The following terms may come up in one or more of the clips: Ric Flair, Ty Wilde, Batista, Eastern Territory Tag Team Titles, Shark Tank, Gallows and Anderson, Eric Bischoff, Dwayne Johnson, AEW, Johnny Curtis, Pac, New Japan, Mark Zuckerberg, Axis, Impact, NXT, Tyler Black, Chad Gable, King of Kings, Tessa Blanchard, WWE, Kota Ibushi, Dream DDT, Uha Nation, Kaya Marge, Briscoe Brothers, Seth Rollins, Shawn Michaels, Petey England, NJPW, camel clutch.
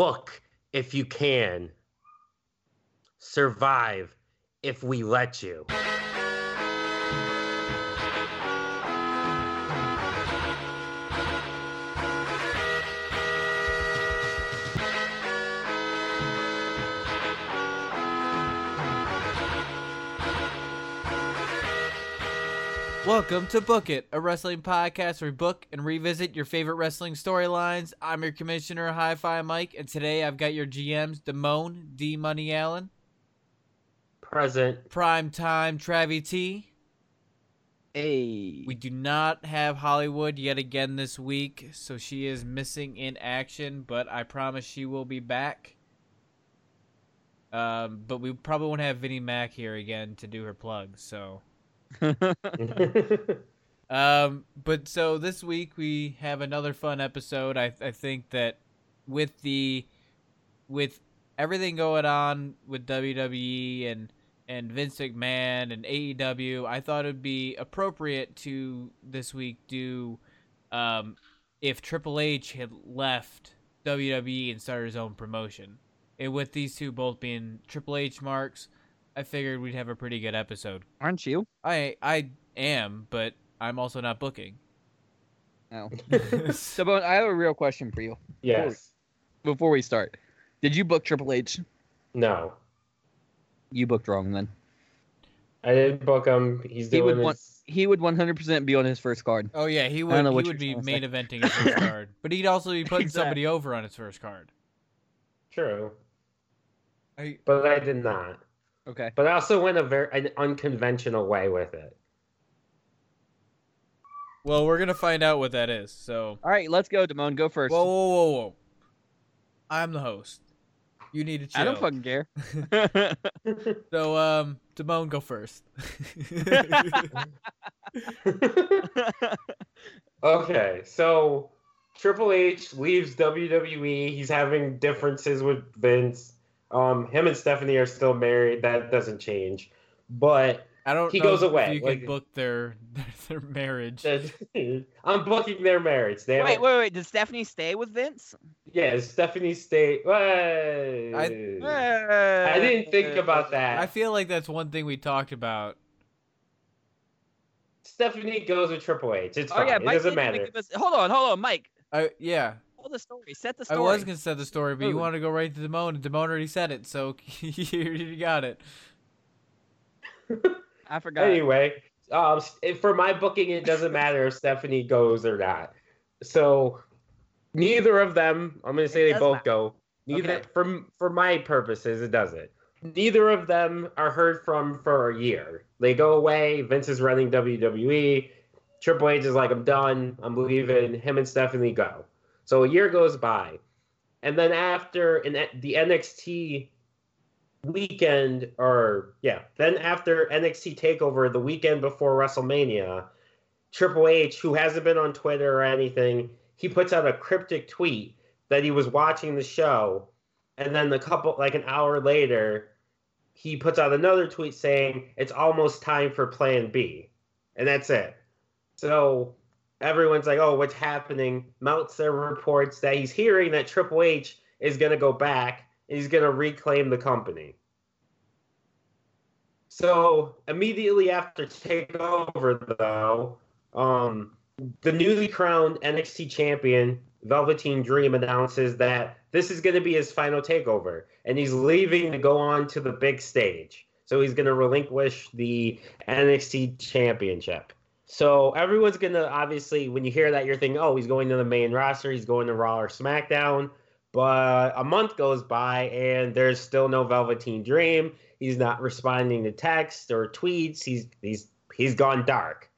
book if you can. Survive if we let you. Welcome to Book It, a wrestling podcast where we book and revisit your favorite wrestling storylines. I'm your commissioner, Hi-Fi Mike, and today I've got your GMs, Damone, D Money Allen. Present. Primetime, Travie T. Hey. We do not have Hollywood yet again this week, so she is missing in action, but I promise she will be back. But we probably won't have Vinnie Mac here again to do her plugs, so... But so this week we have another fun episode. I think that with everything going on with WWE and Vince McMahon and AEW, I thought it'd be appropriate to this week do if Triple H had left WWE and started his own promotion. And with these two both being Triple H marks, I figured we'd have a pretty good episode. Aren't you? I am, but I'm also not booking. Oh. So, Bone, I have a real question for you. Yes. Before we start, did you book Triple H? No. You booked wrong, then. I didn't book him. He would 100% be on his first card. Oh, yeah. He would be main eventing his first card. But he'd also be putting somebody over on his first card. True. But I did not. Okay. But I also went an unconventional way with it. Well, we're going to find out what that is. So, all right, let's go, Damone. Go first. Whoa. I'm the host. You need to chill. I don't fucking care. So, Damone, go first. Okay, so Triple H leaves WWE. He's having differences with Vince. Him and Stephanie are still married. That doesn't change. But he goes away. You can book their marriage. I'm booking their marriage. Wait. Did Stephanie stay with Vince? Yeah, Stephanie stayed. I didn't think about that. I feel like that's one thing we talked about. Stephanie goes with Triple H. It's fine. Yeah, it doesn't matter. Hold on, Mike. Yeah. The story. Set the story. I was going to set the story, but you want to go right to Damone, and Damone already said it, so you got it. I forgot. Anyway, for my booking, it doesn't matter if Stephanie goes or not. So neither of them, I'm going to say they both go. Neither, for my purposes, it doesn't. Neither of them are heard from for a year. They go away. Vince is running WWE. Triple H is like, I'm done. I'm leaving. Him and Stephanie go. So a year goes by, and then after NXT TakeOver, the weekend before WrestleMania, Triple H, who hasn't been on Twitter or anything, he puts out a cryptic tweet that he was watching the show, and then an hour later, he puts out another tweet saying, it's almost time for Plan B, and that's it. So... everyone's like, oh, what's happening? Mounts their reports that he's hearing that Triple H is going to go back and he's going to reclaim the company. So immediately after TakeOver, though, the newly crowned NXT champion, Velveteen Dream, announces that this is going to be his final TakeOver, and he's leaving to go on to the big stage. So he's going to relinquish the NXT championship. So everyone's going to, obviously, when you hear that, you're thinking, oh, he's going to the main roster. He's going to Raw or SmackDown. But a month goes by, and there's still no Velveteen Dream. He's not responding to texts or tweets. He's gone dark.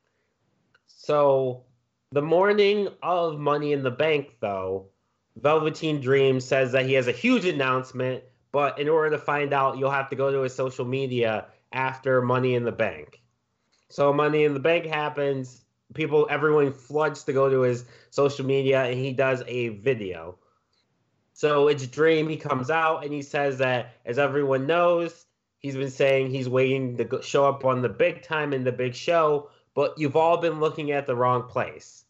So the morning of Money in the Bank, though, Velveteen Dream says that he has a huge announcement. But in order to find out, you'll have to go to his social media after Money in the Bank. So Money in the Bank happens. Everyone floods to go to his social media, and he does a video. So it's Dream. He comes out, and he says that, as everyone knows, he's been saying he's waiting to show up on the big time in the big show, but you've all been looking at the wrong place.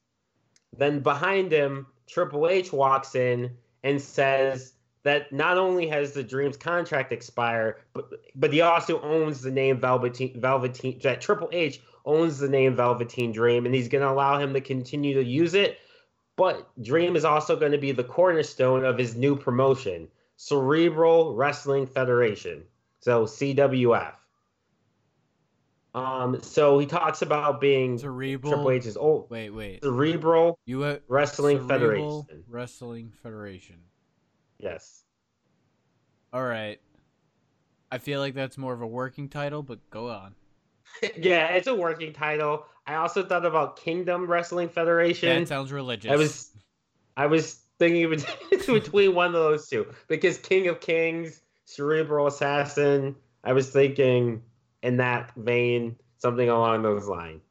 Then behind him, Triple H walks in and says that not only has the Dream's contract expire, but he also owns the name Velveteen. That Triple H owns the name Velveteen Dream, and he's going to allow him to continue to use it. But Dream is also going to be the cornerstone of his new promotion, Cerebral Wrestling Federation, so CWF. So he talks about being Triple H's old. Wait. Cerebral Wrestling Federation. Wrestling Federation. Yes. All right. I feel like that's more of a working title, but go on. Yeah, it's a working title. I also thought about Kingdom Wrestling Federation. That sounds religious. I was thinking between one of those two, because King of Kings, Cerebral Assassin. I was thinking in that vein, something along those lines.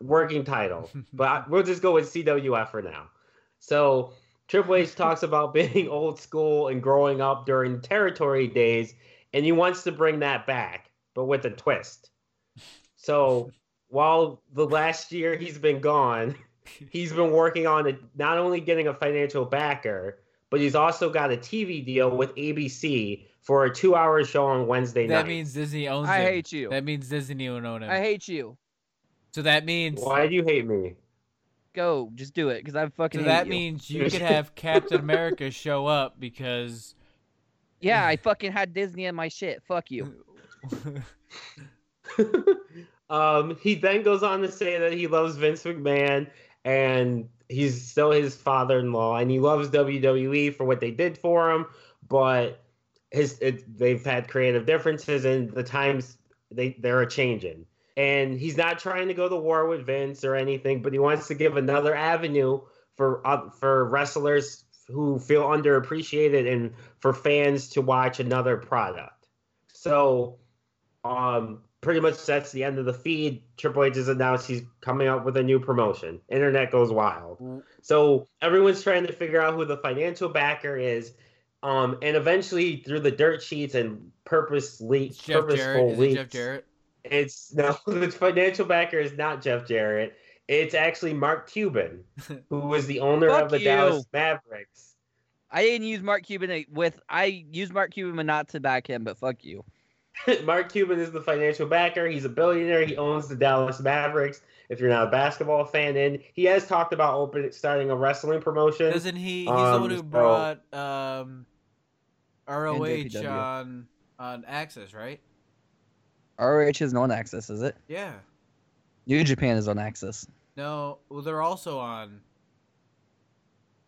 Working title, but we'll just go with CWF for now. So Triple H talks about being old school and growing up during territory days, and he wants to bring that back, but with a twist. So while the last year he's been gone, he's been working on not only getting a financial backer, but he's also got a TV deal with ABC for a 2-hour show on Wednesday night. That means Disney owns him. I hate you. That means Disney owns him. I hate you. So that means... Why do you hate me? Go, just do it, because I fucking hate you. So that means you could have Captain America show up because... Yeah, I fucking had Disney in my shit. Fuck you. He then goes on to say that he loves Vince McMahon and he's still his father-in-law, and he loves WWE for what they did for him, but they've had creative differences and the times they're changing. And he's not trying to go to war with Vince or anything, but he wants to give another avenue for wrestlers who feel underappreciated and for fans to watch another product. So, pretty much that's the end of the feed. Triple H has announced he's coming up with a new promotion. Internet goes wild. Mm-hmm. So everyone's trying to figure out who the financial backer is. And eventually through the dirt sheets and purposeful leaks. Jeff Jarrett? No, the financial backer is not Jeff Jarrett. It's actually Mark Cuban, who was the owner of the Dallas Mavericks. I didn't use Mark Cuban I used Mark Cuban not to back him, but fuck you. Mark Cuban is the financial backer. He's a billionaire. He owns the Dallas Mavericks. If you're not a basketball fan, and he has talked about starting a wrestling promotion. Doesn't he? He's the one who brought ROH on Axis, right? ROH isn't on Axis, is it? Yeah. New Japan is on Axis. No, well, they're also on.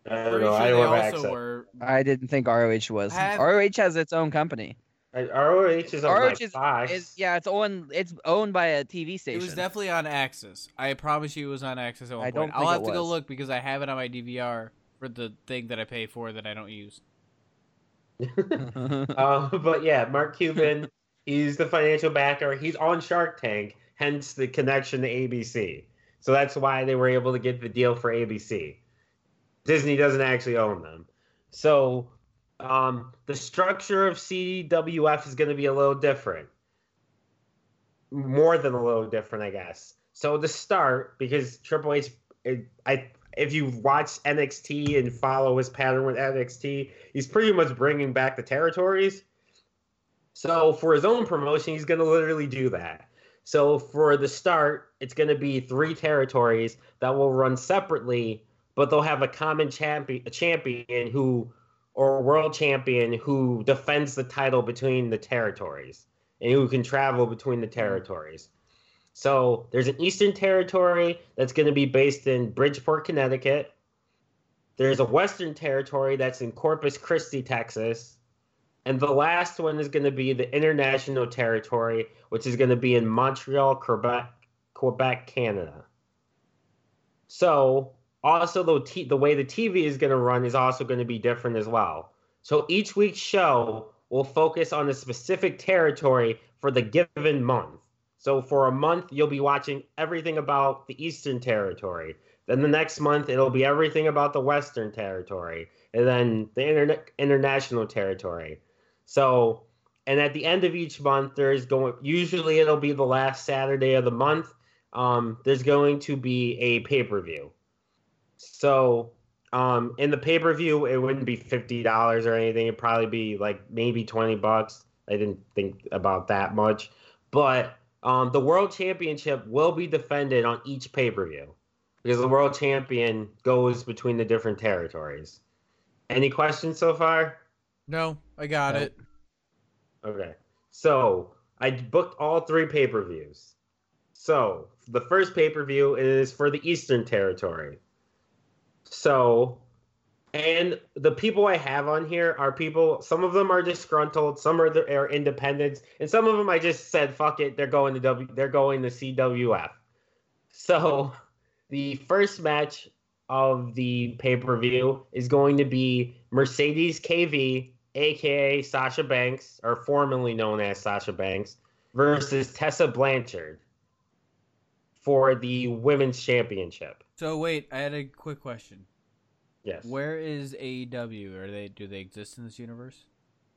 I don't know. I don't have Axis. I didn't think ROH was. ROH has its own company. ROH is on Fox. It's owned by a TV station. It was definitely on Axis. I promise you it was on Axis at one point. I'll have to go look because I have it on my DVR for the thing that I pay for that I don't use. But yeah, Mark Cuban, he's the financial backer. He's on Shark Tank, hence the connection to ABC. So that's why they were able to get the deal for ABC. Disney doesn't actually own them. So... the structure of CWF is going to be a little different. More than a little different, I guess. So to start, because Triple H, if you watch NXT and follow his pattern with NXT, he's pretty much bringing back the territories. So for his own promotion, he's going to literally do that. So for the start, it's going to be 3 territories that will run separately, but they'll have a common champion who... or world champion who defends the title between the territories and who can travel between the territories. So there's an Eastern Territory that's going to be based in Bridgeport, Connecticut. There's a Western Territory that's in Corpus Christi, Texas. And the last one is going to be the International Territory, which is going to be in Montreal, Quebec, Canada. So... also, the way the TV is going to run is also going to be different as well. So each week's show will focus on a specific territory for the given month. So for a month, you'll be watching everything about the Eastern Territory. Then the next month, it'll be everything about the Western Territory. And then the International Territory. So, and at the end of each month, usually it'll be the last Saturday of the month. There's going to be a pay-per-view. So In the pay-per-view, it wouldn't be $50 or anything. It'd probably be like maybe $20. I didn't think about that much. But the World Championship will be defended on each pay-per-view because the World Champion goes between the different territories. Any questions so far? No, I got it. Okay. So I booked all three pay-per-views. So the first pay-per-view is for the Eastern Territory. So, and the people I have on here are people, some of them are disgruntled, some are independents, and some of them I just said, fuck it, they're going to CWF. So, the first match of the pay-per-view is going to be Mercedes KV, a.k.a. Sasha Banks, or formerly known as Sasha Banks, versus Tessa Blanchard for the Women's Championship. So wait, I had a quick question. Yes. Where is AEW? Do they exist in this universe?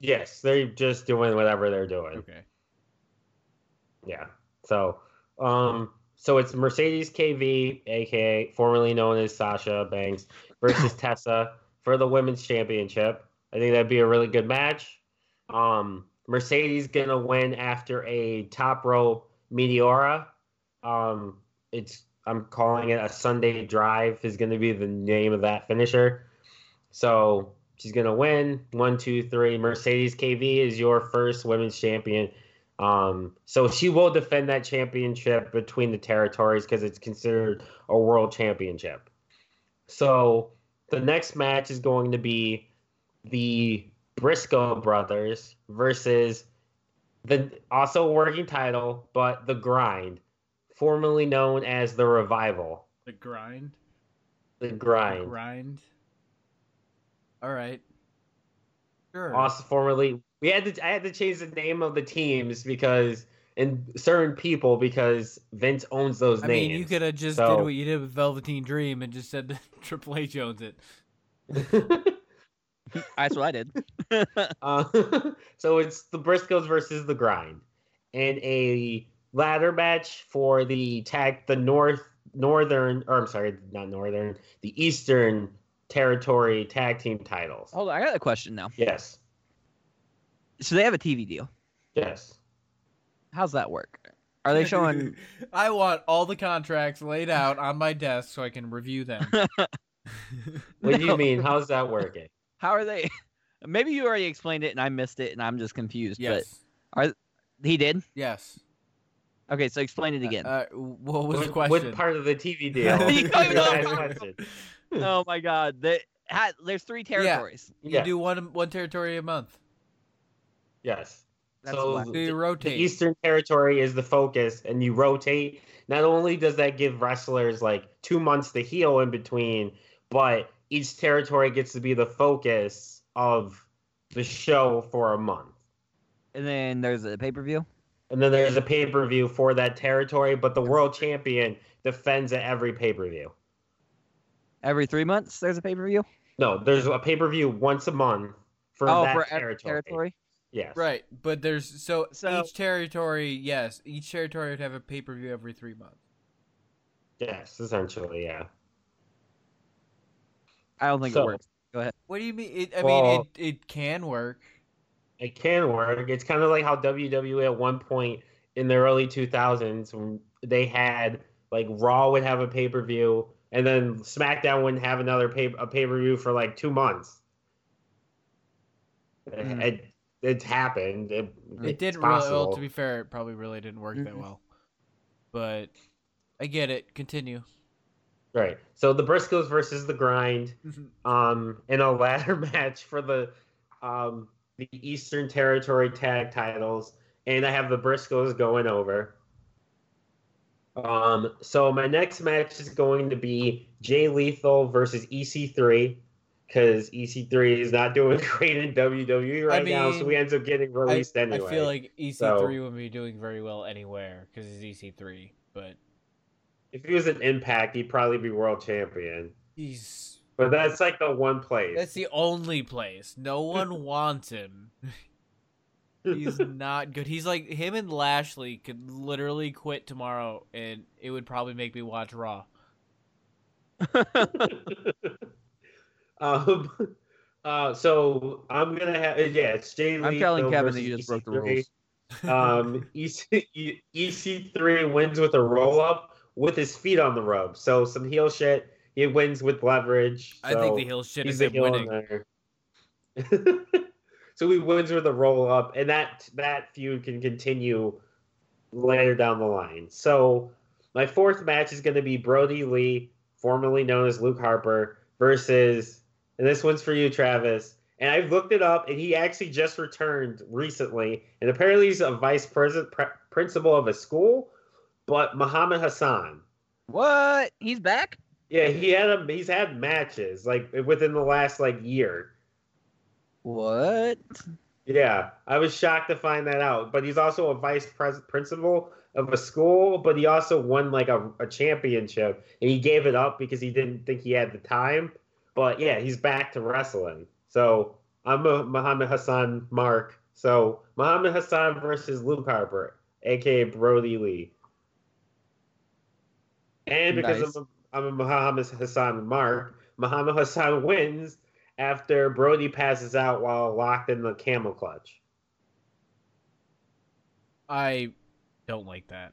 Yes, they're just doing whatever they're doing. Okay. Yeah. So, so it's Mercedes KV, aka formerly known as Sasha Banks, versus Tessa for the Women's Championship. I think that'd be a really good match. Mercedes gonna win after a top rope Meteora. I'm calling it a Sunday Drive is going to be the name of that finisher. So she's going to win. 1, 2, 3. Mercedes KV is your first women's champion. So she will defend that championship between the territories because it's considered a world championship. So the next match is going to be the Briscoe Brothers versus the also working title, but The Grind. Formerly known as The Revival. The Grind? The Grind. The Grind. All right. Sure. Also formerly... I had to change the name of the teams because... And certain people because Vince owns those names. I mean, you could have just did what you did with Velveteen Dream and just said that Triple H owns it. That's what I did. So it's the Briscoes versus The Grind. And a... ladder match for the Eastern Territory Tag Team titles. Hold on, I got a question now. Yes. So they have a TV deal. Yes. How's that work? Are they showing... I want all the contracts laid out on my desk so I can review them. What do you mean? How's that working? How are they... Maybe you already explained it and I missed it and I'm just confused. Yes. But he did? Yes. Okay, so explain it again. What was the question? What part of the TV deal? You know. Oh my God! There's three territories. Yeah. You do one territory a month. Yes. That's so you rotate. The Eastern Territory is the focus, and you rotate. Not only does that give wrestlers like 2 months to heal in between, but each territory gets to be the focus of the show for a month. And then there's a pay-per-view. And then there's a pay-per-view for that territory, but the world champion defends at every pay-per-view. Every 3 months there's a pay-per-view? No, there's a pay-per-view once a month for territory. Yes. Right, but there's so each territory would have a pay-per-view every 3 months. Yes, essentially, yeah. I don't think it works. Go ahead. What do you mean? It can work. It can work. It's kind of like how WWE at one point in the early 2000s, when they had like Raw would have a pay-per-view and then SmackDown wouldn't have another pay-per-view for like 2 months. Mm. It happened. It did really well. To be fair, it probably really didn't work that well. But I get it. Continue. Right. So the Briscoes versus The Grind, in a ladder match for the Eastern Territory tag titles, and I have the Briscoes going over. So my next match is going to be Jay Lethal versus EC3, because EC3 is not doing great in WWE now, so we end up getting released anyway. I feel like EC3 wouldn't be doing very well anywhere, because he's EC3, but... If he was an Impact, he'd probably be world champion. He's... But that's like the one place. That's the only place. No one wants him. He's not good. He's like, him and Lashley could literally quit tomorrow and it would probably make me watch Raw. So I'm gonna have it's Jay Lee. I'm telling Kevin that you just broke the rules. EC3 wins with a roll up with his feet on the rope. So some heel shit. He wins with leverage. So I think the heel shit is him winning. So he wins with a roll up, and that feud can continue later down the line. So my fourth match is going to be Brodie Lee, formerly known as Luke Harper, versus, and this one's for you, Travis. And I've looked it up, and he actually just returned recently, and apparently he's a vice president, principal of a school. But Muhammad Hassan, what? He's back? Yeah, he's had matches like within the last year. What? Yeah, I was shocked to find that out. But he's also a vice principal of a school, but he also won a championship, and he gave it up because he didn't think he had the time. But yeah, he's back to wrestling. So I'm a Muhammad Hassan mark. So Muhammad Hassan versus Luke Harper, aka Brodie Lee. And because I'm a Muhammad Hassan mark, Muhammad Hassan wins after Brodie passes out while locked in the camel clutch. I don't like that.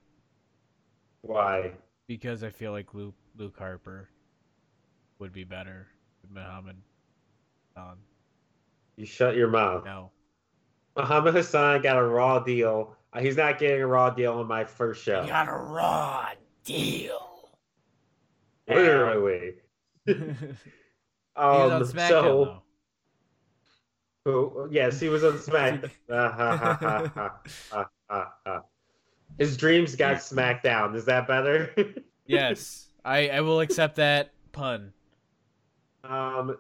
Why? Because I feel like Luke Harper would be better than Muhammad Hassan. You shut your mouth. No. Muhammad Hassan got a raw deal. He's not getting a raw deal on my first show. He got a raw deal. Literally. He was on SmackDown, yes, he was on SmackDown. His dreams got SmackDown. Is that better? Yes, I will accept that pun.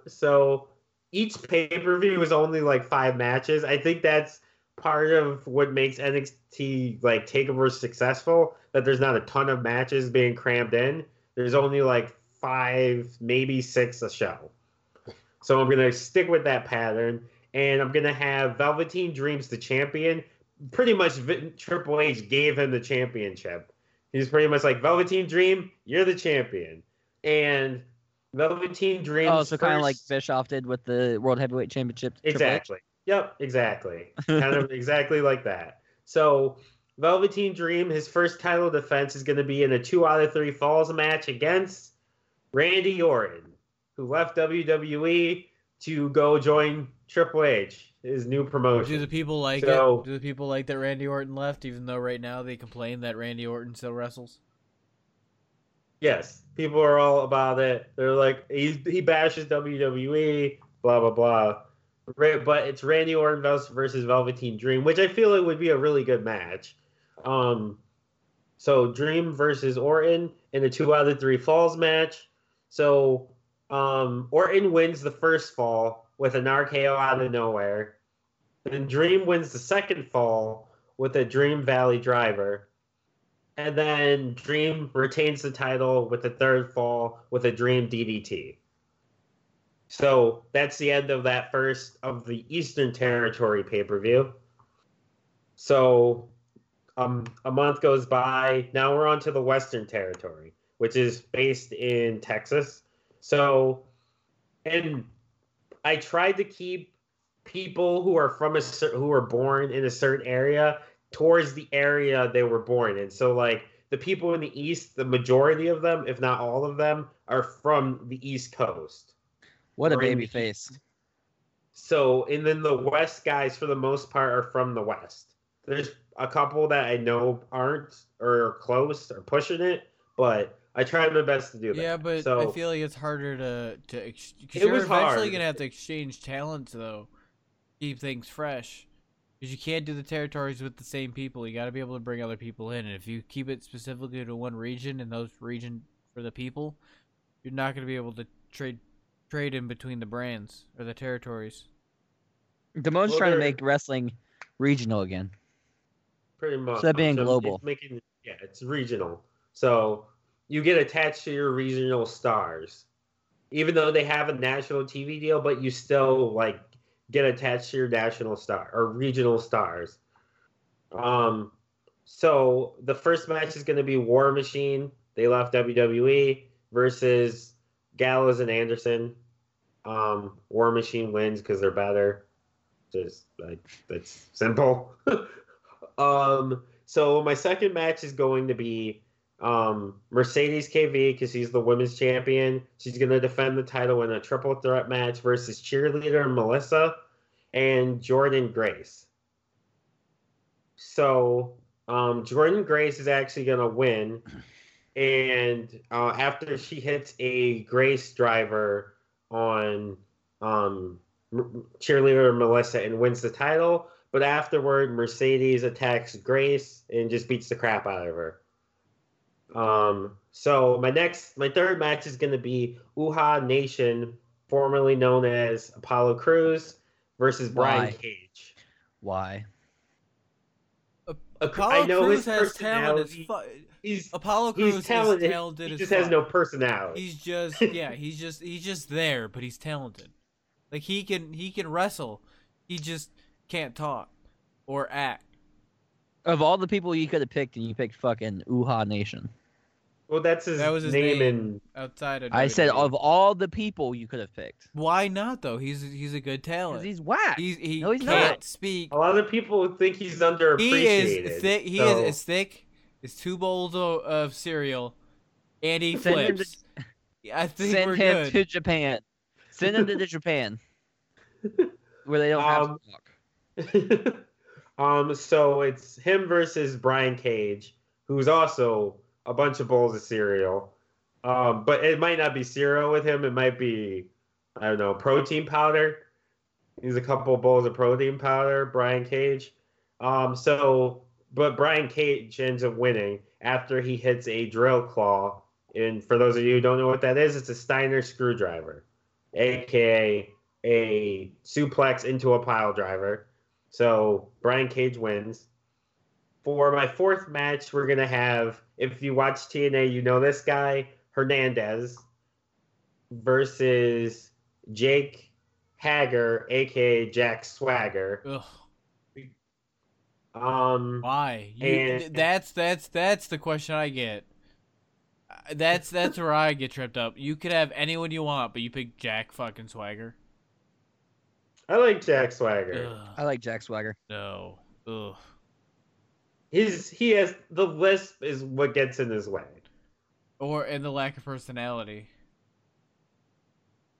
So each pay-per-view was only 5 matches. I think that's part of what makes NXT TakeOver successful. That there's not a ton of matches being crammed in. There's only 5, maybe 6 a show. So I'm going to stick with that pattern, and I'm going to have Velveteen Dreams the champion. Pretty much Triple H gave him the championship. He's pretty much Velveteen Dream, you're the champion. And Velveteen Dream... Oh, so kind of like Bischoff did with the World Heavyweight Championship. Exactly. Yep, exactly. Kind of exactly like that. So Velveteen Dream, his first title defense is going to be in a 2 out of 3 falls match against Randy Orton, who left WWE to go join Triple H, his new promotion. Do the people like that Randy Orton left, even though right now they complain that Randy Orton still wrestles? Yes. People are all about it. They're like, he bashes WWE, blah, blah, blah. But it's Randy Orton versus Velveteen Dream, which I feel it would be a really good match. So Dream versus Orton in a 2 out of 3 falls match. So... Orton wins the first fall with an RKO out of nowhere. Then Dream wins the second fall with a Dream Valley Driver. And then Dream retains the title with the third fall with a Dream DDT. So that's the end of that first of the Eastern Territory pay-per-view. So a month goes by. Now we're on to the Western Territory, which is based in Texas. So, and I tried to keep people who are who are born in a certain area towards the area they were born in. So, the people in the East, the majority of them, if not all of them, are from the East Coast. What a baby face. So, and then the West guys, for the most part, are from the West. There's a couple that I know aren't or are close or pushing it, but... I tried my best to do that. Yeah, but I feel like it's harder to because you're eventually going to have to exchange talent, though, keep things fresh. Because you can't do the territories with the same people. You got to be able to bring other people in. And if you keep it specifically to one region and those region for the people, you're not going to be able to trade in between the brands or the territories. Damone's trying to make wrestling regional again. Pretty much. Instead of being global. It's regional. So... you get attached to your regional stars, even though they have a national TV deal, but you still get attached to your national star or regional stars. So the first match is going to be War Machine. They left WWE versus Gallows and Anderson. War Machine wins because they're better. Just like that's simple. So my second match is going to be Mercedes KV, because she's the women's champion. She's going to defend the title in a triple threat match versus Cheerleader Melissa and Jordan Grace. So Jordan Grace is actually going to win. And after she hits a Grace driver on Cheerleader Melissa and wins the title. But afterward, Mercedes attacks Grace and just beats the crap out of her. So my third match is going to be Uha Nation, formerly known as Apollo Crews, versus Brian Cage. Why? Apollo Crews has talent as fuck. Apollo Crews is talented. He just has no personality. He's just he's just there, but he's talented. Like he can wrestle. He just can't talk or act. Of all the people you could have picked, and you picked fucking Uha Nation. Well, that was his name in... outside of WWE. I said of all the people you could have picked. Why not though? He's a good talent. He's whack. He can't speak. A lot of people think he's underappreciated. He is as thick as two bowls of cereal, and he flips. I think we're good. Send him to Japan. Send him to Japan, where they don't have to talk. So it's him versus Brian Cage, who's also a bunch of bowls of cereal. But it might not be cereal with him. It might be, I don't know, protein powder. He's a couple of bowls of protein powder, Brian Cage. But Brian Cage ends up winning after he hits a drill claw. And for those of you who don't know what that is, it's a Steiner screwdriver, a.k.a. a suplex into a pile driver. So Brian Cage wins. For my fourth match, we're going to have, if you watch TNA, you know this guy, Hernandez, versus Jake Hager, a.k.a. Jack Swagger. Ugh. Why? That's the question I get. That's where I get tripped up. You could have anyone you want, but you pick Jack fucking Swagger. I like Jack Swagger. Ugh. I like Jack Swagger. No. Ugh. He has the lisp is what gets in his way. And the lack of personality.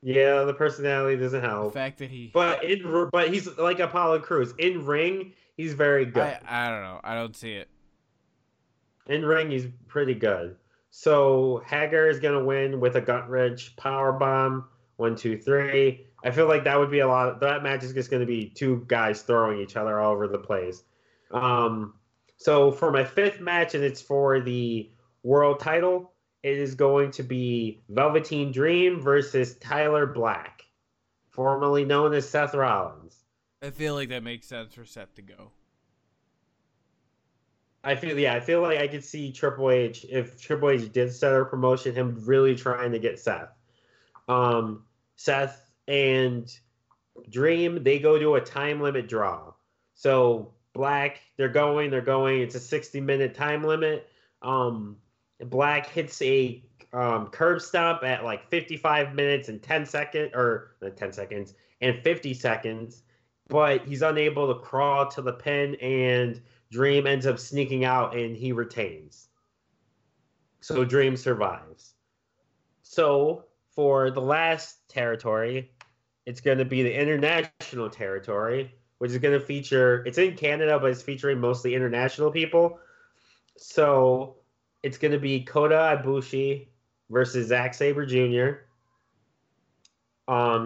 Yeah, the personality doesn't help. The fact that but he's like Apollo Crews in ring. He's very good. I don't know. I don't see it. In ring, he's pretty good. So Hager is going to win with a gut-wrench powerbomb. 1, 2, 3. I feel like that would be a lot. That match is just going to be two guys throwing each other all over the place. So for my fifth match, and it's for the world title, it is going to be Velveteen Dream versus Tyler Black, formerly known as Seth Rollins. I feel like that makes sense for Seth to go. I feel like I could see Triple H, if Triple H did set a promotion, him really trying to get Seth. Seth and Dream, they go to a time limit draw. So Black, they're going. It's a 60-minute time limit. Black hits a curb stomp at like 55 minutes and 10 seconds, or not 10 seconds, and 50 seconds. But he's unable to crawl to the pin, and Dream ends up sneaking out, and he retains. So Dream survives. So for the last territory, it's going to be the international territory, which is going to feature... It's in Canada, but it's featuring mostly international people. So it's going to be Kota Ibushi versus Zack Sabre Jr.,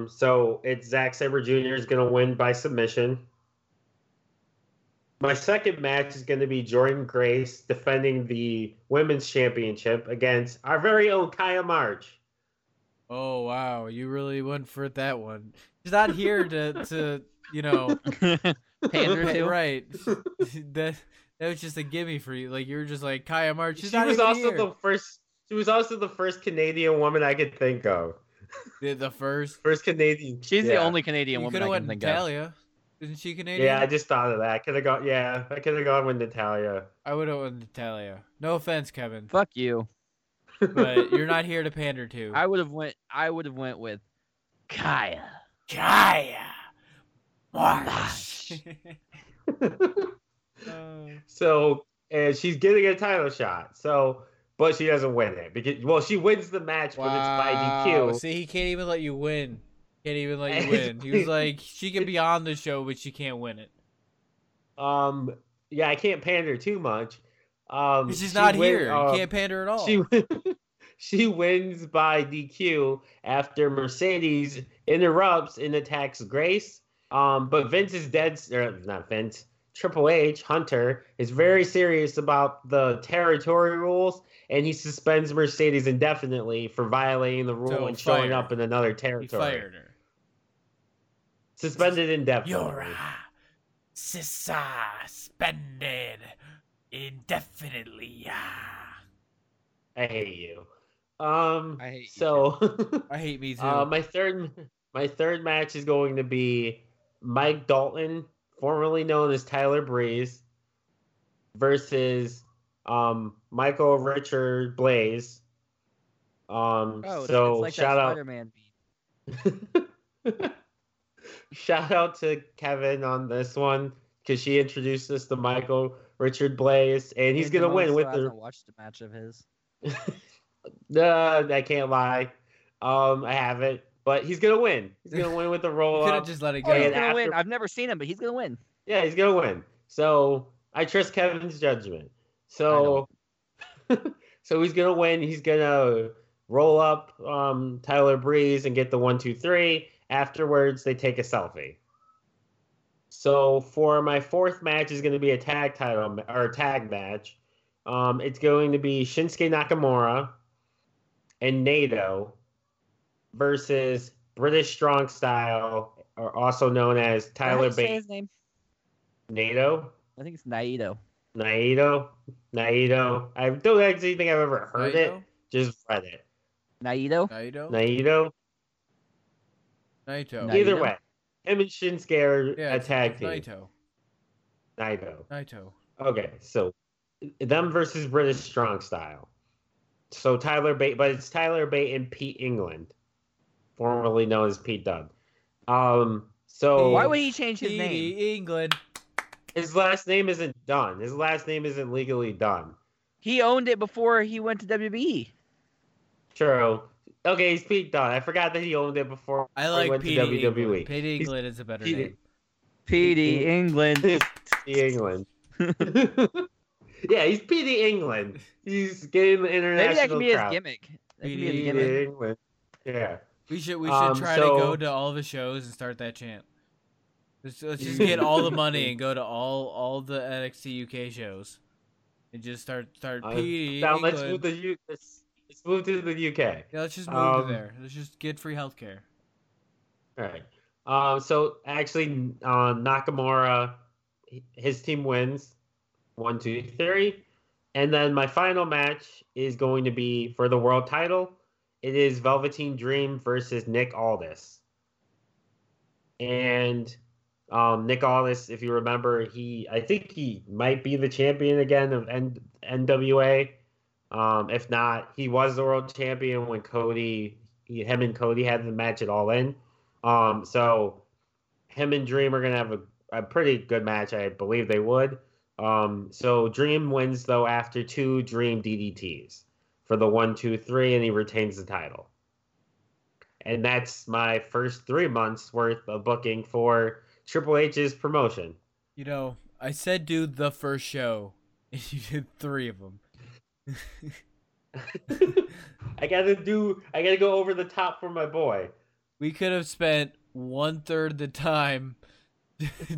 so it's Zack Sabre Jr. is going to win by submission. My second match is going to be Jordan Grace defending the Women's Championship against our very own Kaya Marge. Oh, wow. You really went for that one. She's not here to you know, pander to. Right. That was just a gimme for you. Like, you were just like, Kaya Marge, she's not even here. She was also the first Canadian woman I could think of. The first Canadian. She's the only Canadian woman I can think of. Natalia. Isn't she Canadian? Yeah, I just thought of that. I could have gone with Natalia. I would have went with Natalia. No offense, Kevin. Fuck you. But you're not here to pander to. I would have went with Kaya. Marsh. So, and she's getting a title shot. So, but she doesn't win it because, well, she wins the match, but it's by DQ. See, he can't even let you win. He was like, she can be on the show, but she can't win it. Yeah, I can't pander too much. She's not here. You can't pander at all. She wins by DQ after Mercedes interrupts and attacks Grace. But Vince is dead. Or not Vince. Triple H, Hunter, is very serious about the territory rules, and he suspends Mercedes indefinitely for violating the rule and showing up in another territory. He fired her. Suspended indefinitely. You're suspended indefinitely. I hate you. I hate you too. I hate me too. My third match is going to be Mike Dalton, formerly known as Tyler Breeze, versus Michael Richard Blaze. So like shout out Spider-Man beat. Shout out to Kevin on this one because she introduced us to Michael Richard Blaze, and he's gonna win with the. I watched a match of his. I can't lie, I haven't. But he's going to win. He's going to win with the roll-up. Could have just let it go. He's going to win. I've never seen him, but he's going to win. Yeah, he's going to win. So I trust Kevin's judgment. So he's going to win. He's going to roll up Tyler Breeze and get the 1, 2, 3. Afterwards, they take a selfie. So for my fourth match is going to be a tag title or tag match. It's going to be Shinsuke Nakamura and Naito versus British Strong Style, or also known as Tyler Bates. Say his name. Naito? I think it's Naito. Naito. I don't actually think I've ever heard Naito? It. Just read it. Naito. Either way, him and Shinsuke are a tag team. Naito. Okay, so them versus British Strong Style. So Tyler Bate, but it's Tyler Bate and Pete England, formerly known as Pete Dunne. So why would he change his name? England. His last name isn't Dunne. His last name isn't legally Dunne. He owned it before he went to WWE. True. Okay, he's Pete Dunne. I forgot that he owned it before he went to WWE. England. Pete England is a better name. Petey England. Yeah, he's Petey England. He's getting the international. Maybe that can be his gimmick. Petey England. Yeah. We should try to go to all the shows and start that chant. Let's just get all the money and go to all the NXT UK shows and just start Petey England. Let's move to the UK. Yeah, let's just move to there. Let's just get free healthcare. All right. So actually, Nakamura, his team wins. 1, 2, 3. And then my final match is going to be for the world title. It is Velveteen Dream versus Nick Aldis. And Nick Aldis, if you remember, I think he might be the champion again of NWA. If not, he was the world champion when him and Cody had the match at All In. So him and Dream are going to have a pretty good match. I believe they would. So Dream wins though after 2 Dream DDTs for the 1, 2, 3, and he retains the title. And that's my first 3 months worth of booking for Triple H's promotion. You know, I said do the first show, and you did 3 of them. I gotta go over the top for my boy. We could have spent 1/3 the time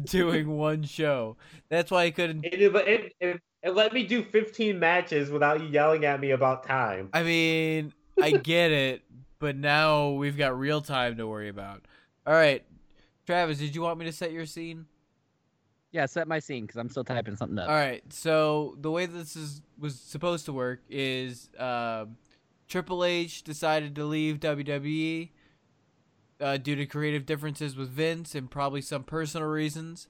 doing one show. That's why I couldn't. It let me do 15 matches without you yelling at me about time. I mean, I get it, but now we've got real time to worry about. All right, Travis, did you want me to set your scene? Yeah, set my scene because I'm still typing something up. All right, so the way this was supposed to work is Triple H decided to leave WWE. Due to creative differences with Vince and probably some personal reasons,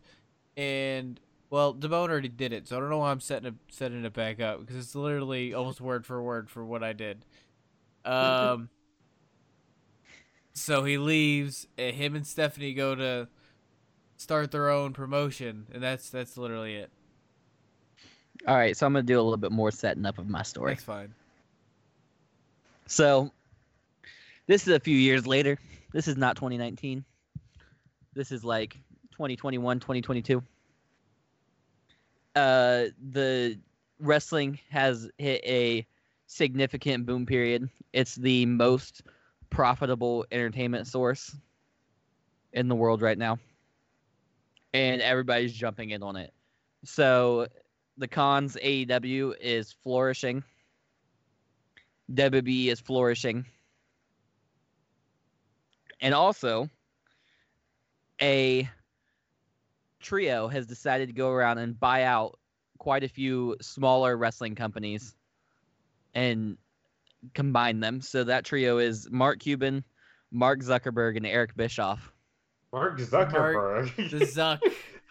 and well, Damone already did it, so I don't know why I'm setting it back up because it's literally almost word for word for what I did. So he leaves, and him and Stephanie go to start their own promotion, and that's literally it. All right, so I'm going to do a little bit more setting up of my story. That's fine. So this is a few years later. This is not 2019. This is like 2021, 2022. The wrestling has hit a significant boom period. It's the most profitable entertainment source in the world right now. And everybody's jumping in on it. So the cons, AEW is flourishing. WWE is flourishing. And also, a trio has decided to go around and buy out quite a few smaller wrestling companies and combine them. So that trio is Mark Cuban, Mark Zuckerberg, and Eric Bischoff. Mark Zuckerberg. The Zuck.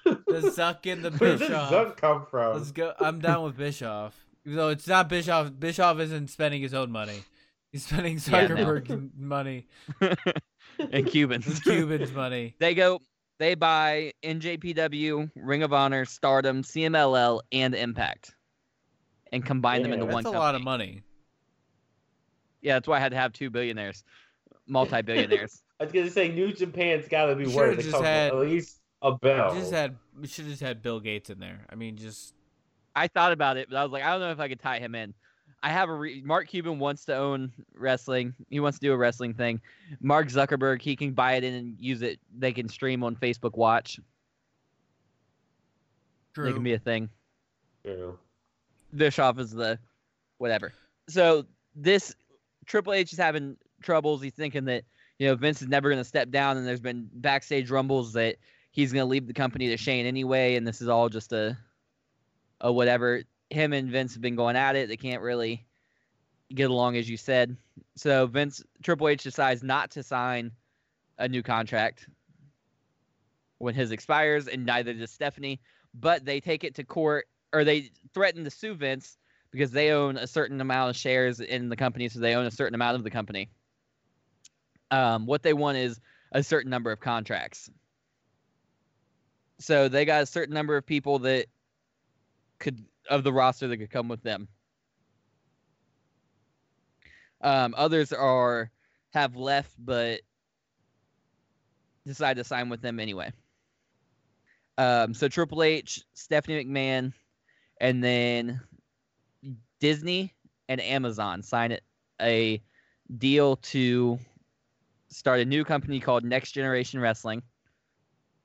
The Zuck and the Bischoff. Where did Zuck come from? Let's go. I'm down with Bischoff. Even though it's not Bischoff. Bischoff isn't spending his own money. He's spending Zuckerberg's money. And Cubans. It's Cubans' money. They buy NJPW, Ring of Honor, Stardom, CMLL, and Impact. And combine them into one company. That's a lot of money. Yeah, that's why I had to have two billionaires. Multi-billionaires. I was going to say, New Japan's got to be worth at least a bill. We should have just had Bill Gates in there. I mean, just... I thought about it, but I was like, I don't know if I could tie him in. I have Mark Cuban wants to own wrestling. He wants to do a wrestling thing. Mark Zuckerberg, he can buy it in and use it. They can stream on Facebook Watch. True. They can be a thing. True. Bischoff is the whatever. So this Triple H is having troubles. He's thinking that, you know, Vince is never going to step down, and there's been backstage rumbles that he's going to leave the company to Shane anyway, and this is all just a whatever. Him and Vince have been going at it. They can't really get along, as you said. So Triple H decides not to sign a new contract when his expires, and neither does Stephanie. But they take it to court, or they threaten to sue Vince because they own a certain amount of shares in the company, so they own a certain amount of the company. What they want is a certain number of contracts. So they got a certain number of people that could... of the roster that could come with them. Others have left, but decided to sign with them anyway. So Triple H, Stephanie McMahon, and then Disney and Amazon signed a deal to start a new company called Next Generation Wrestling,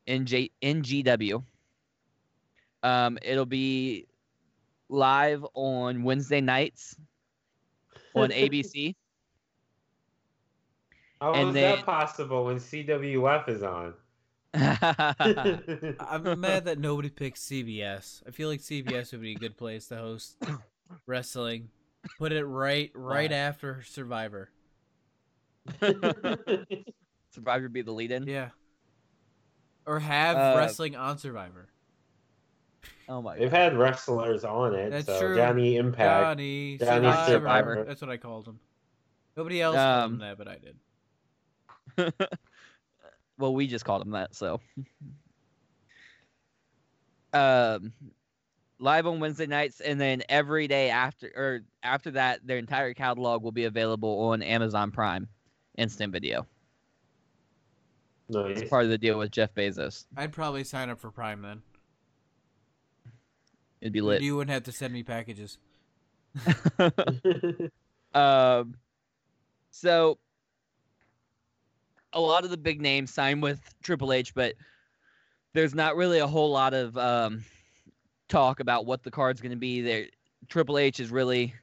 NGW. It'll be live on Wednesday nights on ABC. How is that possible when CWF is on? I'm mad that nobody picks CBS. I feel like CBS would be a good place to host wrestling. Put it right after Survivor. Survivor would be the lead-in? Yeah. Or have wrestling on Survivor. Oh my God. They've had wrestlers on it. That's true. Johnny Impact. Johnny Survivor. That's what I called him. Nobody else called him that, but I did. Well, we just called him that, so. Live on Wednesday nights, and then every day after that, their entire catalog will be available on Amazon Prime Instant Video. Nice. It's part of the deal with Jeff Bezos. I'd probably sign up for Prime then. It'd be lit. You wouldn't have to send me packages. So a lot of the big names signed with Triple H, but there's not really a whole lot of talk about what the card's going to be there. Triple H is really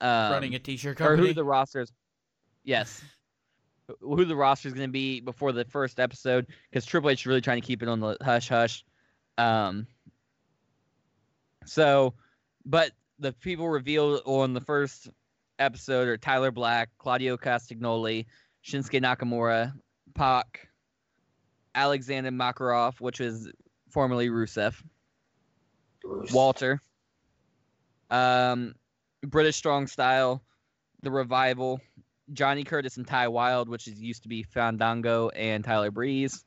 running a t-shirt company. Or who the roster is. Yes. Who the roster is going to be before the first episode, because Triple H is really trying to keep it on the hush-hush. So, but the people revealed on the first episode are Tyler Black, Claudio Castagnoli, Shinsuke Nakamura, Pac, Alexander Makarov, which was formerly Rusev, Walter, British Strong Style, The Revival, Johnny Curtis and Ty Wilde, which is used to be Fandango and Tyler Breeze.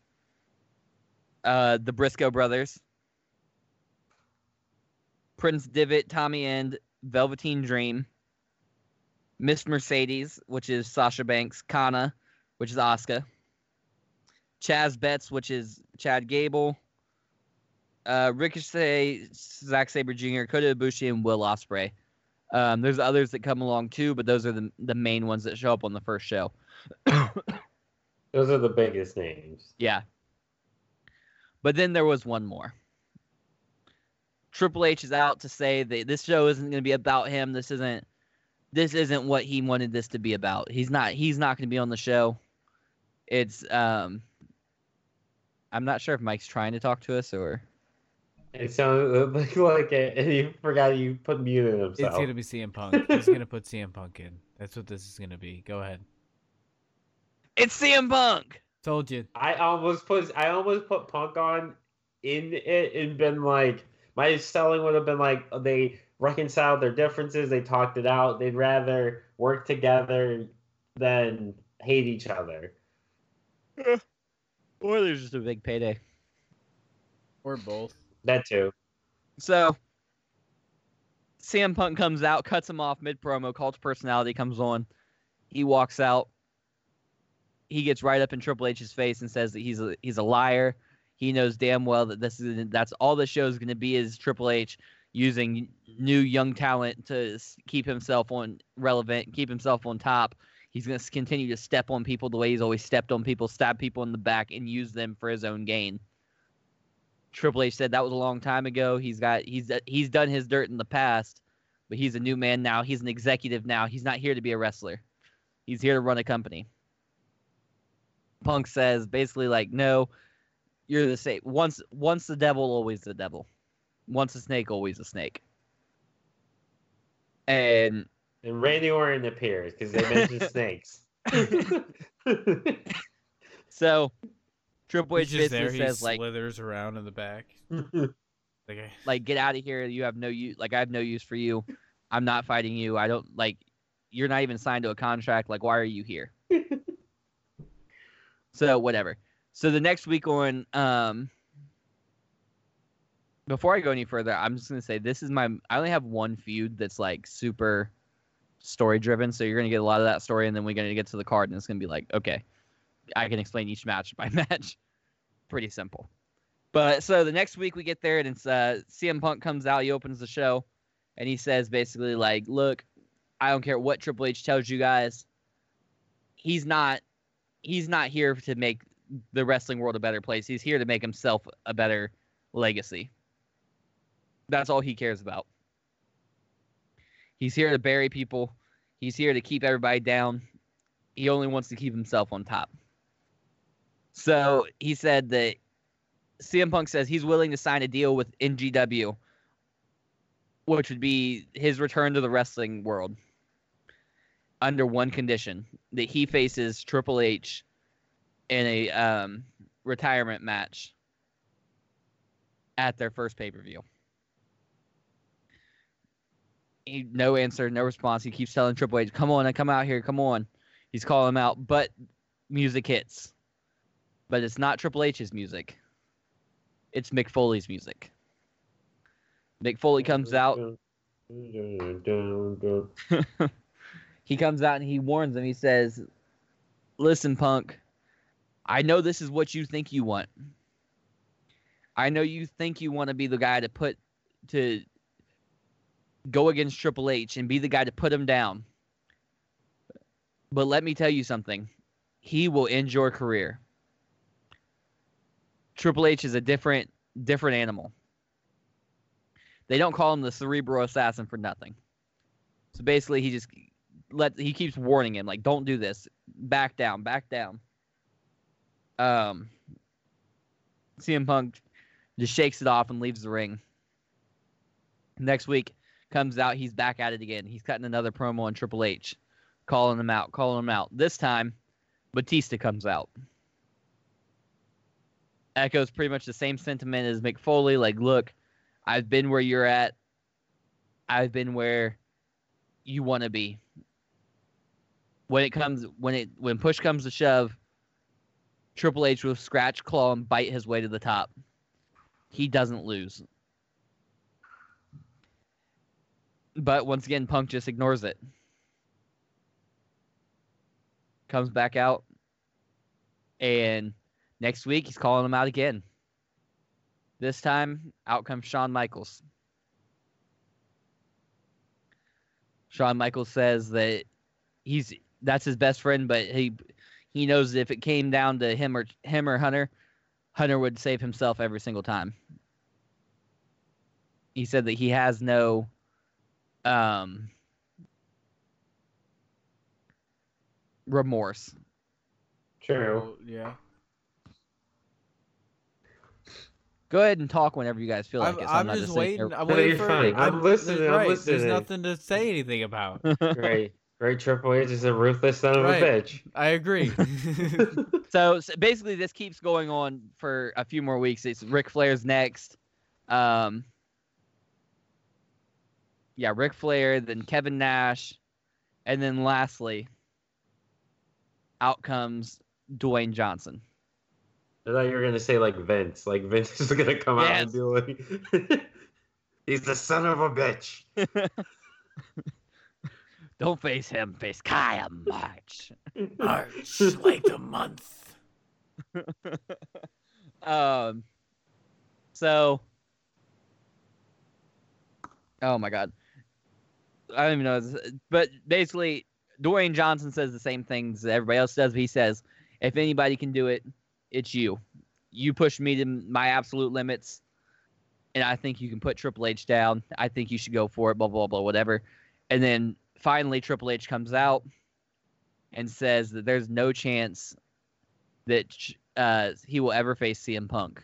The Briscoe Brothers. Prince Devitt, Tommy End, Velveteen Dream. Miss Mercedes, which is Sasha Banks. Kana, which is Asuka. Chaz Betts, which is Chad Gable. Ricochet, Zack Sabre Jr., Kota Ibushi, and Will Ospreay. There's others that come along too, but those are the main ones that show up on the first show. Those are the biggest names. Yeah. But then there was one more. Triple H is out to say that this show isn't going to be about him. This isn't what he wanted this to be about. He's not going to be on the show. It's I'm not sure if Mike's trying to talk to us or. It sounded like you forgot you put mute in himself. It's going to be CM Punk. He's going to put CM Punk in. That's what this is going to be. Go ahead. It's CM Punk. Told you. I almost put Punk on in it and been like, my selling would have been like they reconciled their differences. They talked it out. They'd rather work together than hate each other. Yeah. Or there's just a big payday. Or both. That too. So, CM Punk comes out, cuts him off mid-promo, Cult of Personality comes on. He walks out. He gets right up in Triple H's face and says that he's a liar. He knows damn well that that's all the show is going to be, is Triple H using new young talent to keep himself on relevant, keep himself on top. He's going to continue to step on people the way he's always stepped on people, stab people in the back, and use them for his own gain. Triple H said that was a long time ago. He's done his dirt in the past, but he's a new man now. He's an executive now. He's not here to be a wrestler. He's here to run a company. Punk says basically like, no, you're the same. Once the devil, always the devil. Once a snake, always a snake. And Randy Orton appears because they mentioned snakes. So. Triple H basically says, like, slithers around in the back. Like, get out of here. You have no use. Like, I have no use for you. I'm not fighting you. I don't, like, you're not even signed to a contract. Like, why are you here? So, whatever. So, the next week on, before I go any further, I'm just going to say this is my, I only have one feud that's, like, super story driven. So, you're going to get a lot of that story, and then we're going to get to the card, and it's going to be like, okay. I can explain each match by match. Pretty simple. But so the next week we get there, and it's CM Punk comes out. He opens the show, and he says basically like, look, I don't care what Triple H tells you guys. He's not here to make the wrestling world a better place. He's here to make himself a better legacy. That's all he cares about. He's here to bury people. He's here to keep everybody down. He only wants to keep himself on top. So he said that CM Punk says he's willing to sign a deal with NGW, which would be his return to the wrestling world, under one condition, that he faces Triple H in a retirement match at their first pay-per-view. No answer, no response. He keeps telling Triple H, come on, come out here, come on. He's calling him out, but music hits. But it's not Triple H's music. It's Mick Foley's music. Mick Foley comes out. He comes out and he warns him. He says, listen, Punk, I know this is what you think you want. I know you think you want to be the guy to go against Triple H and be the guy to put him down. But let me tell you something. He will end your career. Triple H is a different animal. They don't call him the Cerebral Assassin for nothing. So basically he keeps warning him, like, don't do this. Back down, back down. CM Punk just shakes it off and leaves the ring. Next week comes out, he's back at it again. He's cutting another promo on Triple H. Calling him out. This time, Batista comes out. Echoes pretty much the same sentiment as Mick Foley. Like, look, I've been where you're at. I've been where you want to be. when push comes to shove, Triple H will scratch, claw, and bite his way to the top. He doesn't lose. But once again, Punk just ignores it. Comes back out, and next week he's calling him out again. This time, out comes Shawn Michaels. Shawn Michaels says that that's his best friend, but he knows that if it came down to him or Hunter, Hunter would save himself every single time. He said that he has no remorse. True. Yeah. Go ahead and talk whenever you guys feel like it. So I'm just waiting. I'm waiting for it. I'm listening. I'm listening. There's nothing to say anything about. Great. Triple H is a ruthless son of a bitch. I agree. So basically, this keeps going on for a few more weeks. It's Ric Flair's next. Yeah, Ric Flair, then Kevin Nash, and then lastly, out comes Dwayne Johnson. I thought you were going to say, like, Vince. Like, Vince is going to come out and be like, he's the son of a bitch. Don't face him. Face Kaya March. March, like a month. Oh, my God. I don't even know. But basically, Dwayne Johnson says the same things that everybody else does. But he says, if anybody can do it, it's you. You pushed me to my absolute limits, and I think you can put Triple H down. I think you should go for it, blah, blah, blah, whatever. And then finally Triple H comes out and says that there's no chance that he will ever face CM Punk.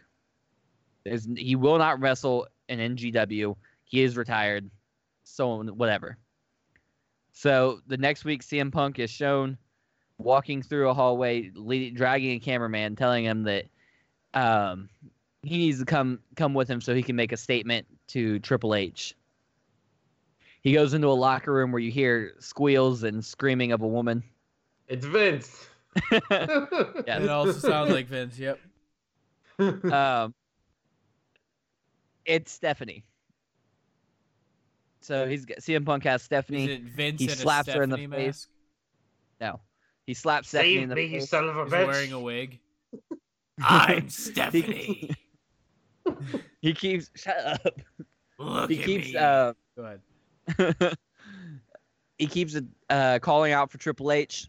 He will not wrestle in NGW. He is retired, so whatever. So the next week CM Punk is shown walking through a hallway, dragging a cameraman, telling him that he needs to come with him so he can make a statement to Triple H. He goes into a locker room where you hear squeals and screaming of a woman. It's Vince. It also sounds like Vince, yep. It's Stephanie. So CM Punk has Stephanie. Is it Vince he slaps her in the mask? Face. No. He slaps Stephanie in the face. You son of a bitch. He's wearing a wig. I'm Stephanie. He keeps... Shut up. Look he at keeps, me. Go ahead. He keeps calling out for Triple H.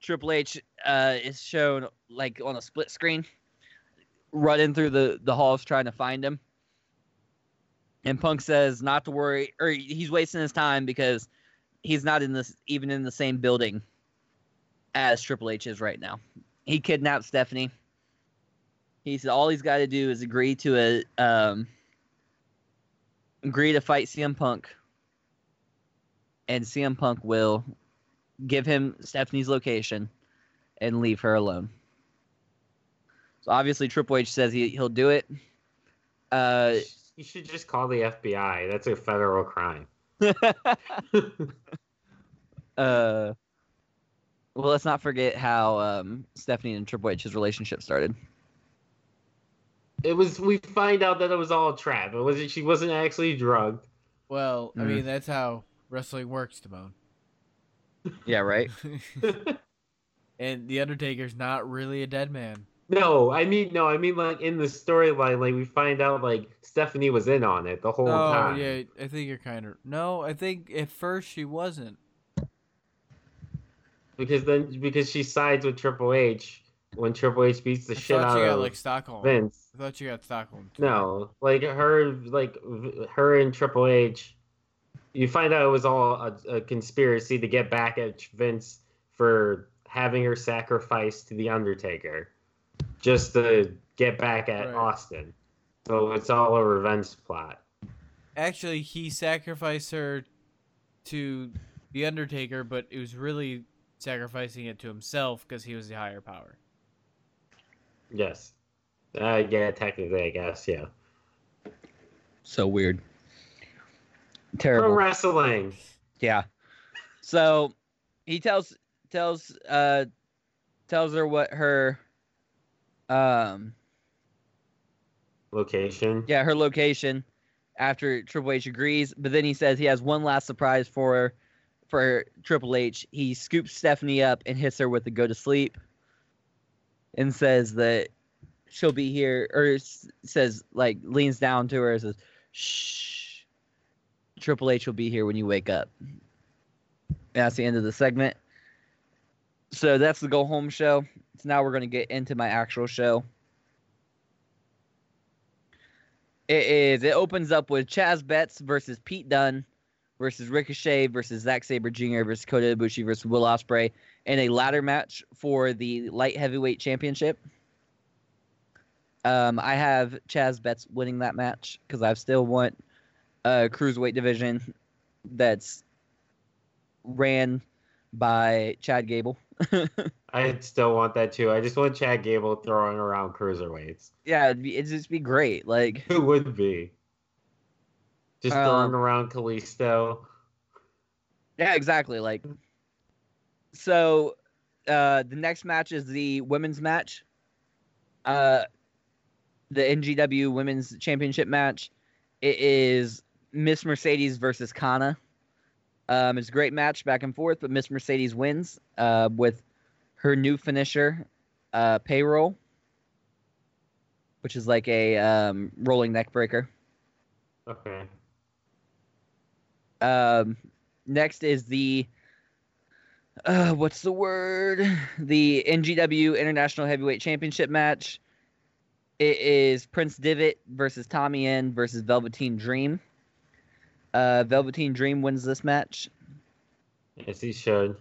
Triple H is shown like on a split screen, running through the halls trying to find him. And Punk says not to worry, or he's wasting his time because he's not even in the same building as Triple H is right now. He kidnapped Stephanie. He said all he's got to do is agree to fight CM Punk, and CM Punk will give him Stephanie's location and leave her alone. So obviously Triple H says he'll do it. You should just call the FBI. That's a federal crime. Well, let's not forget how Stephanie and Triple H's relationship started. We find out that it was all a trap. She wasn't actually drugged. Well, I mean, that's how wrestling works, Damone. Yeah, right? And The Undertaker's not really a dead man. No, I mean, like, in the storyline, like, we find out, like, Stephanie was in on it the whole time. Oh, yeah, I think you're kind of... No, I think at first she wasn't. Because she sides with Triple H when Triple H beats the shit out of Vince. I thought you got, like, Stockholm. Vince. I thought you got Stockholm, too. No, her and Triple H, you find out it was all a conspiracy to get back at Vince for having her sacrifice to The Undertaker. Just to get back at Austin. So it's all a revenge plot. Actually, he sacrificed her to The Undertaker, but it was really sacrificing it to himself because he was the higher power. Yes. Yeah, technically, I guess, yeah. So weird. Terrible. Pro wrestling. Yeah. So he tells tells her what her location. Yeah, her location. After Triple H agrees, but then he says he has one last surprise for her. For Triple H, he scoops Stephanie up and hits her with the "go to sleep," and says that she'll be here. Or says, like, leans down to her and says, "Shh, Triple H will be here when you wake up." And that's the end of the segment. So that's the go home show. So now we're gonna get into my actual show. It opens up with Chaz Betts versus Pete Dunne versus Ricochet versus Zack Sabre Jr. versus Kota Ibushi versus Will Ospreay in a ladder match for the light heavyweight championship. I have Chaz Betts winning that match because I still want a cruiserweight division that's ran by Chad Gable. I still want that too. I just want Chad Gable throwing around cruiserweights. Yeah, it'd just be great. Like, it would be. Just throwing around Kalisto. Yeah, exactly. Like, so the next match is the women's match, the NGW Women's Championship match. It is Miss Mercedes versus Kana. It's a great match back and forth, but Miss Mercedes wins with her new finisher, Payroll, which is like a rolling neck breaker. Okay. Next is the the NGW International Heavyweight Championship match. It is Prince Devitt versus Tommy End versus Velveteen Dream. Velveteen Dream wins this match. Yes, he should.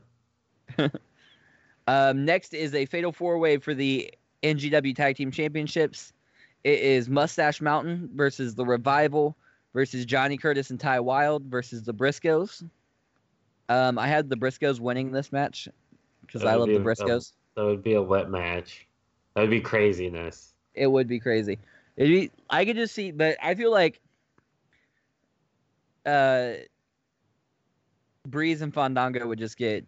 Next is a fatal four-way for the NGW Tag Team Championships. It is Mustache Mountain versus The Revival versus Johnny Curtis and Ty Wilde versus the Briscoes. I had the Briscoes winning this match because I love the Briscoes. That would be a wet match. That would be craziness. It would be crazy. I could just see, but I feel like Breeze and Fandango would just get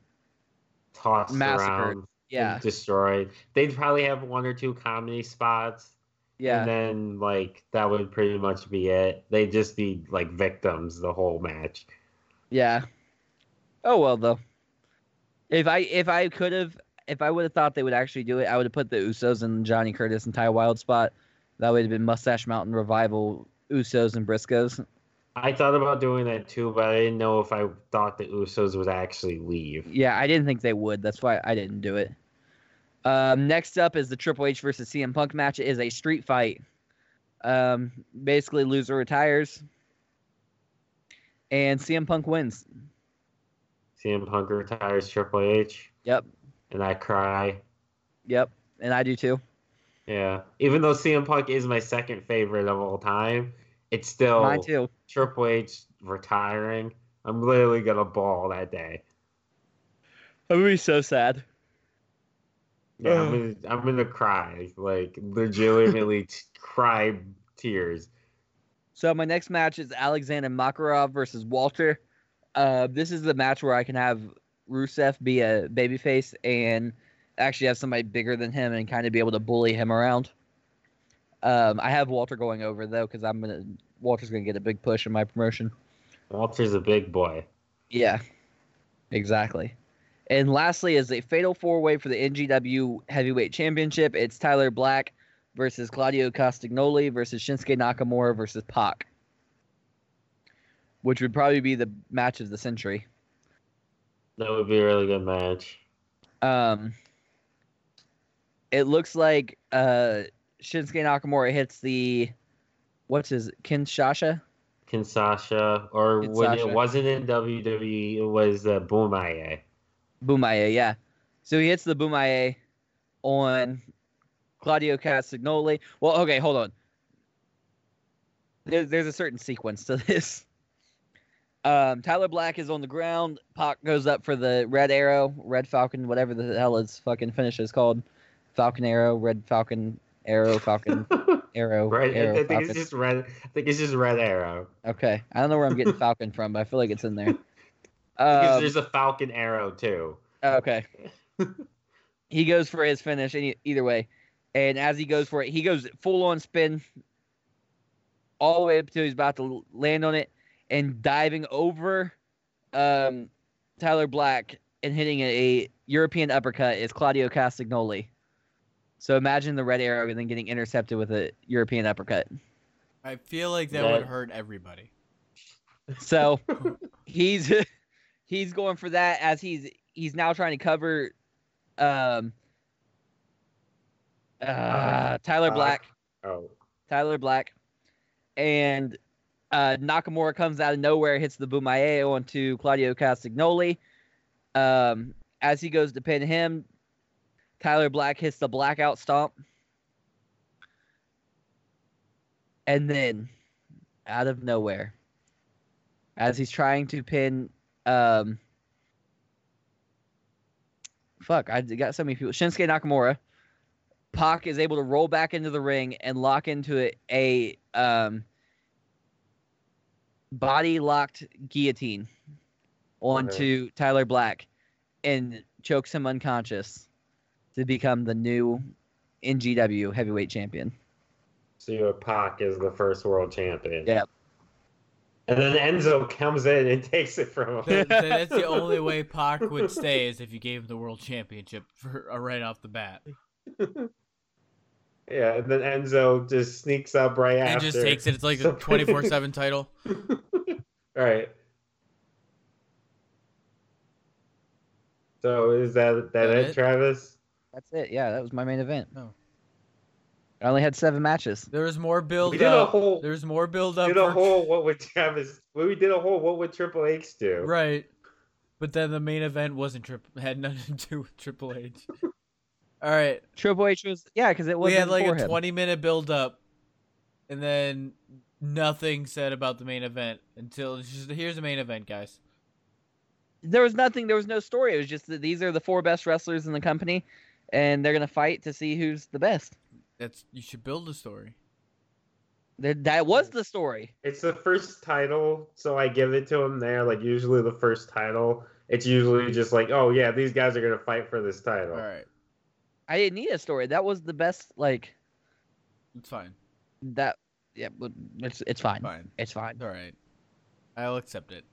tossed around, yeah, destroyed. They'd probably have one or two comedy spots, yeah, and then like that would pretty much be it. They'd just be like victims the whole match. Yeah. Oh well, though. If I would have thought they would actually do it, I would have put the Usos and Johnny Curtis and Ty Wilde spot. That would have been Mustache Mountain, Revival, Usos, and Briscoes. I thought about doing that too, but I didn't know if I thought the Usos would actually leave. Yeah, I didn't think they would. That's why I didn't do it. Next up is the Triple H versus CM Punk match. It is a street fight. Basically, loser retires. And CM Punk wins. CM Punk retires Triple H. Yep. And I cry. Yep, and I do too. Yeah, even though CM Punk is my second favorite of all time, it's still mine too. Triple H retiring. I'm literally going to bawl that day. I'm going to be so sad. Yeah, I'm gonna cry. Like, legitimately cry tears. So my next match is Alexander Makarov versus Walter. This is the match where I can have Rusev be a babyface and actually have somebody bigger than him and kind of be able to bully him around. I have Walter going over though because Walter's gonna get a big push in my promotion. Walter's a big boy. Yeah, exactly. And lastly is a fatal four-way for the NGW Heavyweight Championship. It's Tyler Black versus Claudio Castagnoli versus Shinsuke Nakamura versus Pac, which would probably be the match of the century. That would be a really good match. It looks like Shinsuke Nakamura hits the Kinshasa? Kinshasa, or when it wasn't in WWE, it was Boomaye. Boomaye, yeah. So he hits the Boomaye on Claudio Castagnoli. Well, okay, hold on. There's a certain sequence to this. Tyler Black is on the ground. Pac goes up for the Red Arrow, Red Falcon, whatever the hell his fucking finish is called. Falcon Arrow, Red Falcon, Arrow, Falcon, Arrow, Red, Arrow, I think Falcon. It's just Red. I think it's just Red Arrow. Okay. I don't know where I'm getting Falcon from, but I feel like it's in there. Because there's a Falcon Arrow, too. Okay. He goes for his finish either way. And as he goes for it, he goes full-on spin all the way up until he's about to land on it and diving over Tyler Black and hitting a European uppercut is Claudio Castagnoli. So imagine the red arrow and then getting intercepted with a European uppercut. I feel like that would hurt everybody. So he's going for that as he's now trying to cover Tyler Black. Oh. Tyler Black. And Nakamura comes out of nowhere, hits the Bumaye onto Claudio Castagnoli. As he goes to pin him, Tyler Black hits the blackout stomp. And then, out of nowhere, as he's trying to pin... I got so many people. Shinsuke Nakamura. Pac is able to roll back into the ring and lock into a body-locked guillotine onto Tyler Black and chokes him unconscious to become the new NGW heavyweight champion. So Pac is the first world champion. Yeah. And then Enzo comes in and takes it from him. That's the only way Pac would stay is if you gave him the world championship right off the bat. Yeah, and then Enzo just sneaks up right and after. And just takes it. It's like a 24/7 title. All right. So is that it, Travis? That's it. Yeah, that was my main event. Oh. I only had 7 matches. There was more build up. There was more build up. We did a whole what would Travis? We did a whole what would Triple H do? Right. But then the main event had nothing to do with Triple H. All right. Triple H was because it wasn't. We had like a 20-minute build up, and then nothing said about the main event until it's just here's the main event, guys. There was nothing. There was no story. It was just that these are the 4 best wrestlers in the company, and they're gonna fight to see who's the best. You should build a story. That was the story. It's the first title, so I give it to him there. Like usually the first title, it's usually just like, oh yeah, these guys are gonna fight for this title. All right. I didn't need a story. That was the best. Like, it's fine. That yeah, but it's fine. Fine. It's fine. All right, I'll accept it.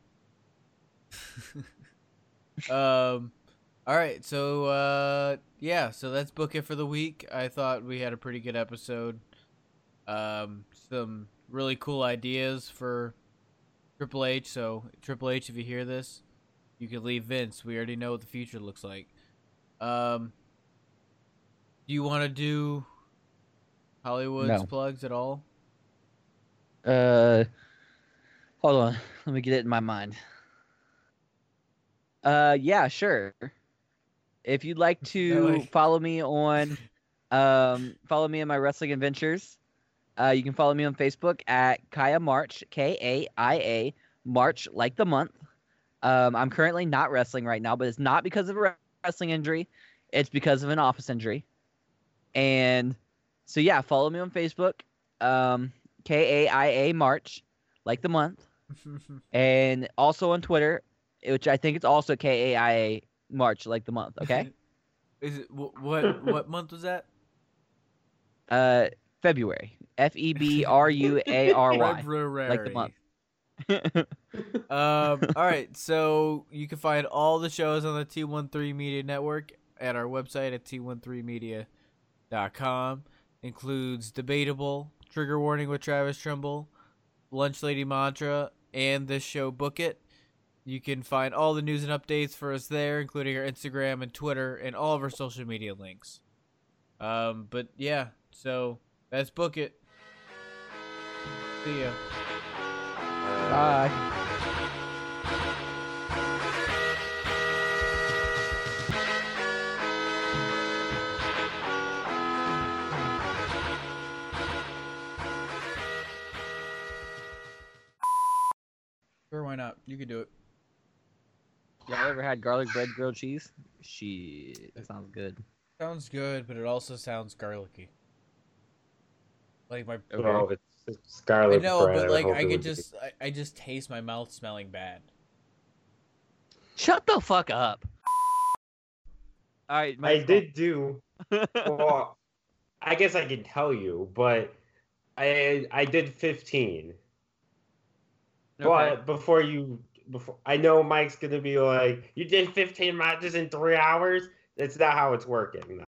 All right, so so let's book it for the week. I thought we had a pretty good episode. Some really cool ideas for Triple H. So Triple H, if you hear this, you can leave Vince. We already know what the future looks like. Do you want to do Hollywood's plugs at all? Hold on, let me get it in my mind. Yeah, sure. If you'd like to follow me on my wrestling adventures, you can follow me on Facebook at Kaia March, K-A-I-A, March like the month. I'm currently not wrestling right now, but it's not because of a wrestling injury. It's because of an office injury. And so, yeah, follow me on Facebook, K-A-I-A March, like the month. And also on Twitter, which I think it's also K-A-I-A March, like the month, okay? Is it what month was that? February. F-E-B-R-U-A-R-Y. February. Like the month. All right, so you can find all the shows on the T13 Media Network at our website at T13media.com. Includes Debatable, Trigger Warning with Travis Trimble, Lunch Lady Mantra, and this show, Book It. You can find all the news and updates for us there, including our Instagram and Twitter and all of our social media links. But yeah, so let's book it. See ya. Bye. Sure, why not? You can do it. Y'all ever had garlic bread grilled cheese? Shit, that sounds good. Sounds good, but it also sounds garlicky. Like my it's garlic bread. No, but like I could just I just taste my mouth smelling bad. Shut the fuck up. All right. I did do. Well, I guess I can tell you, but I did 15. Okay. But before I know Mike's gonna be like, you did 15 matches in 3 hours. That's not how it's working.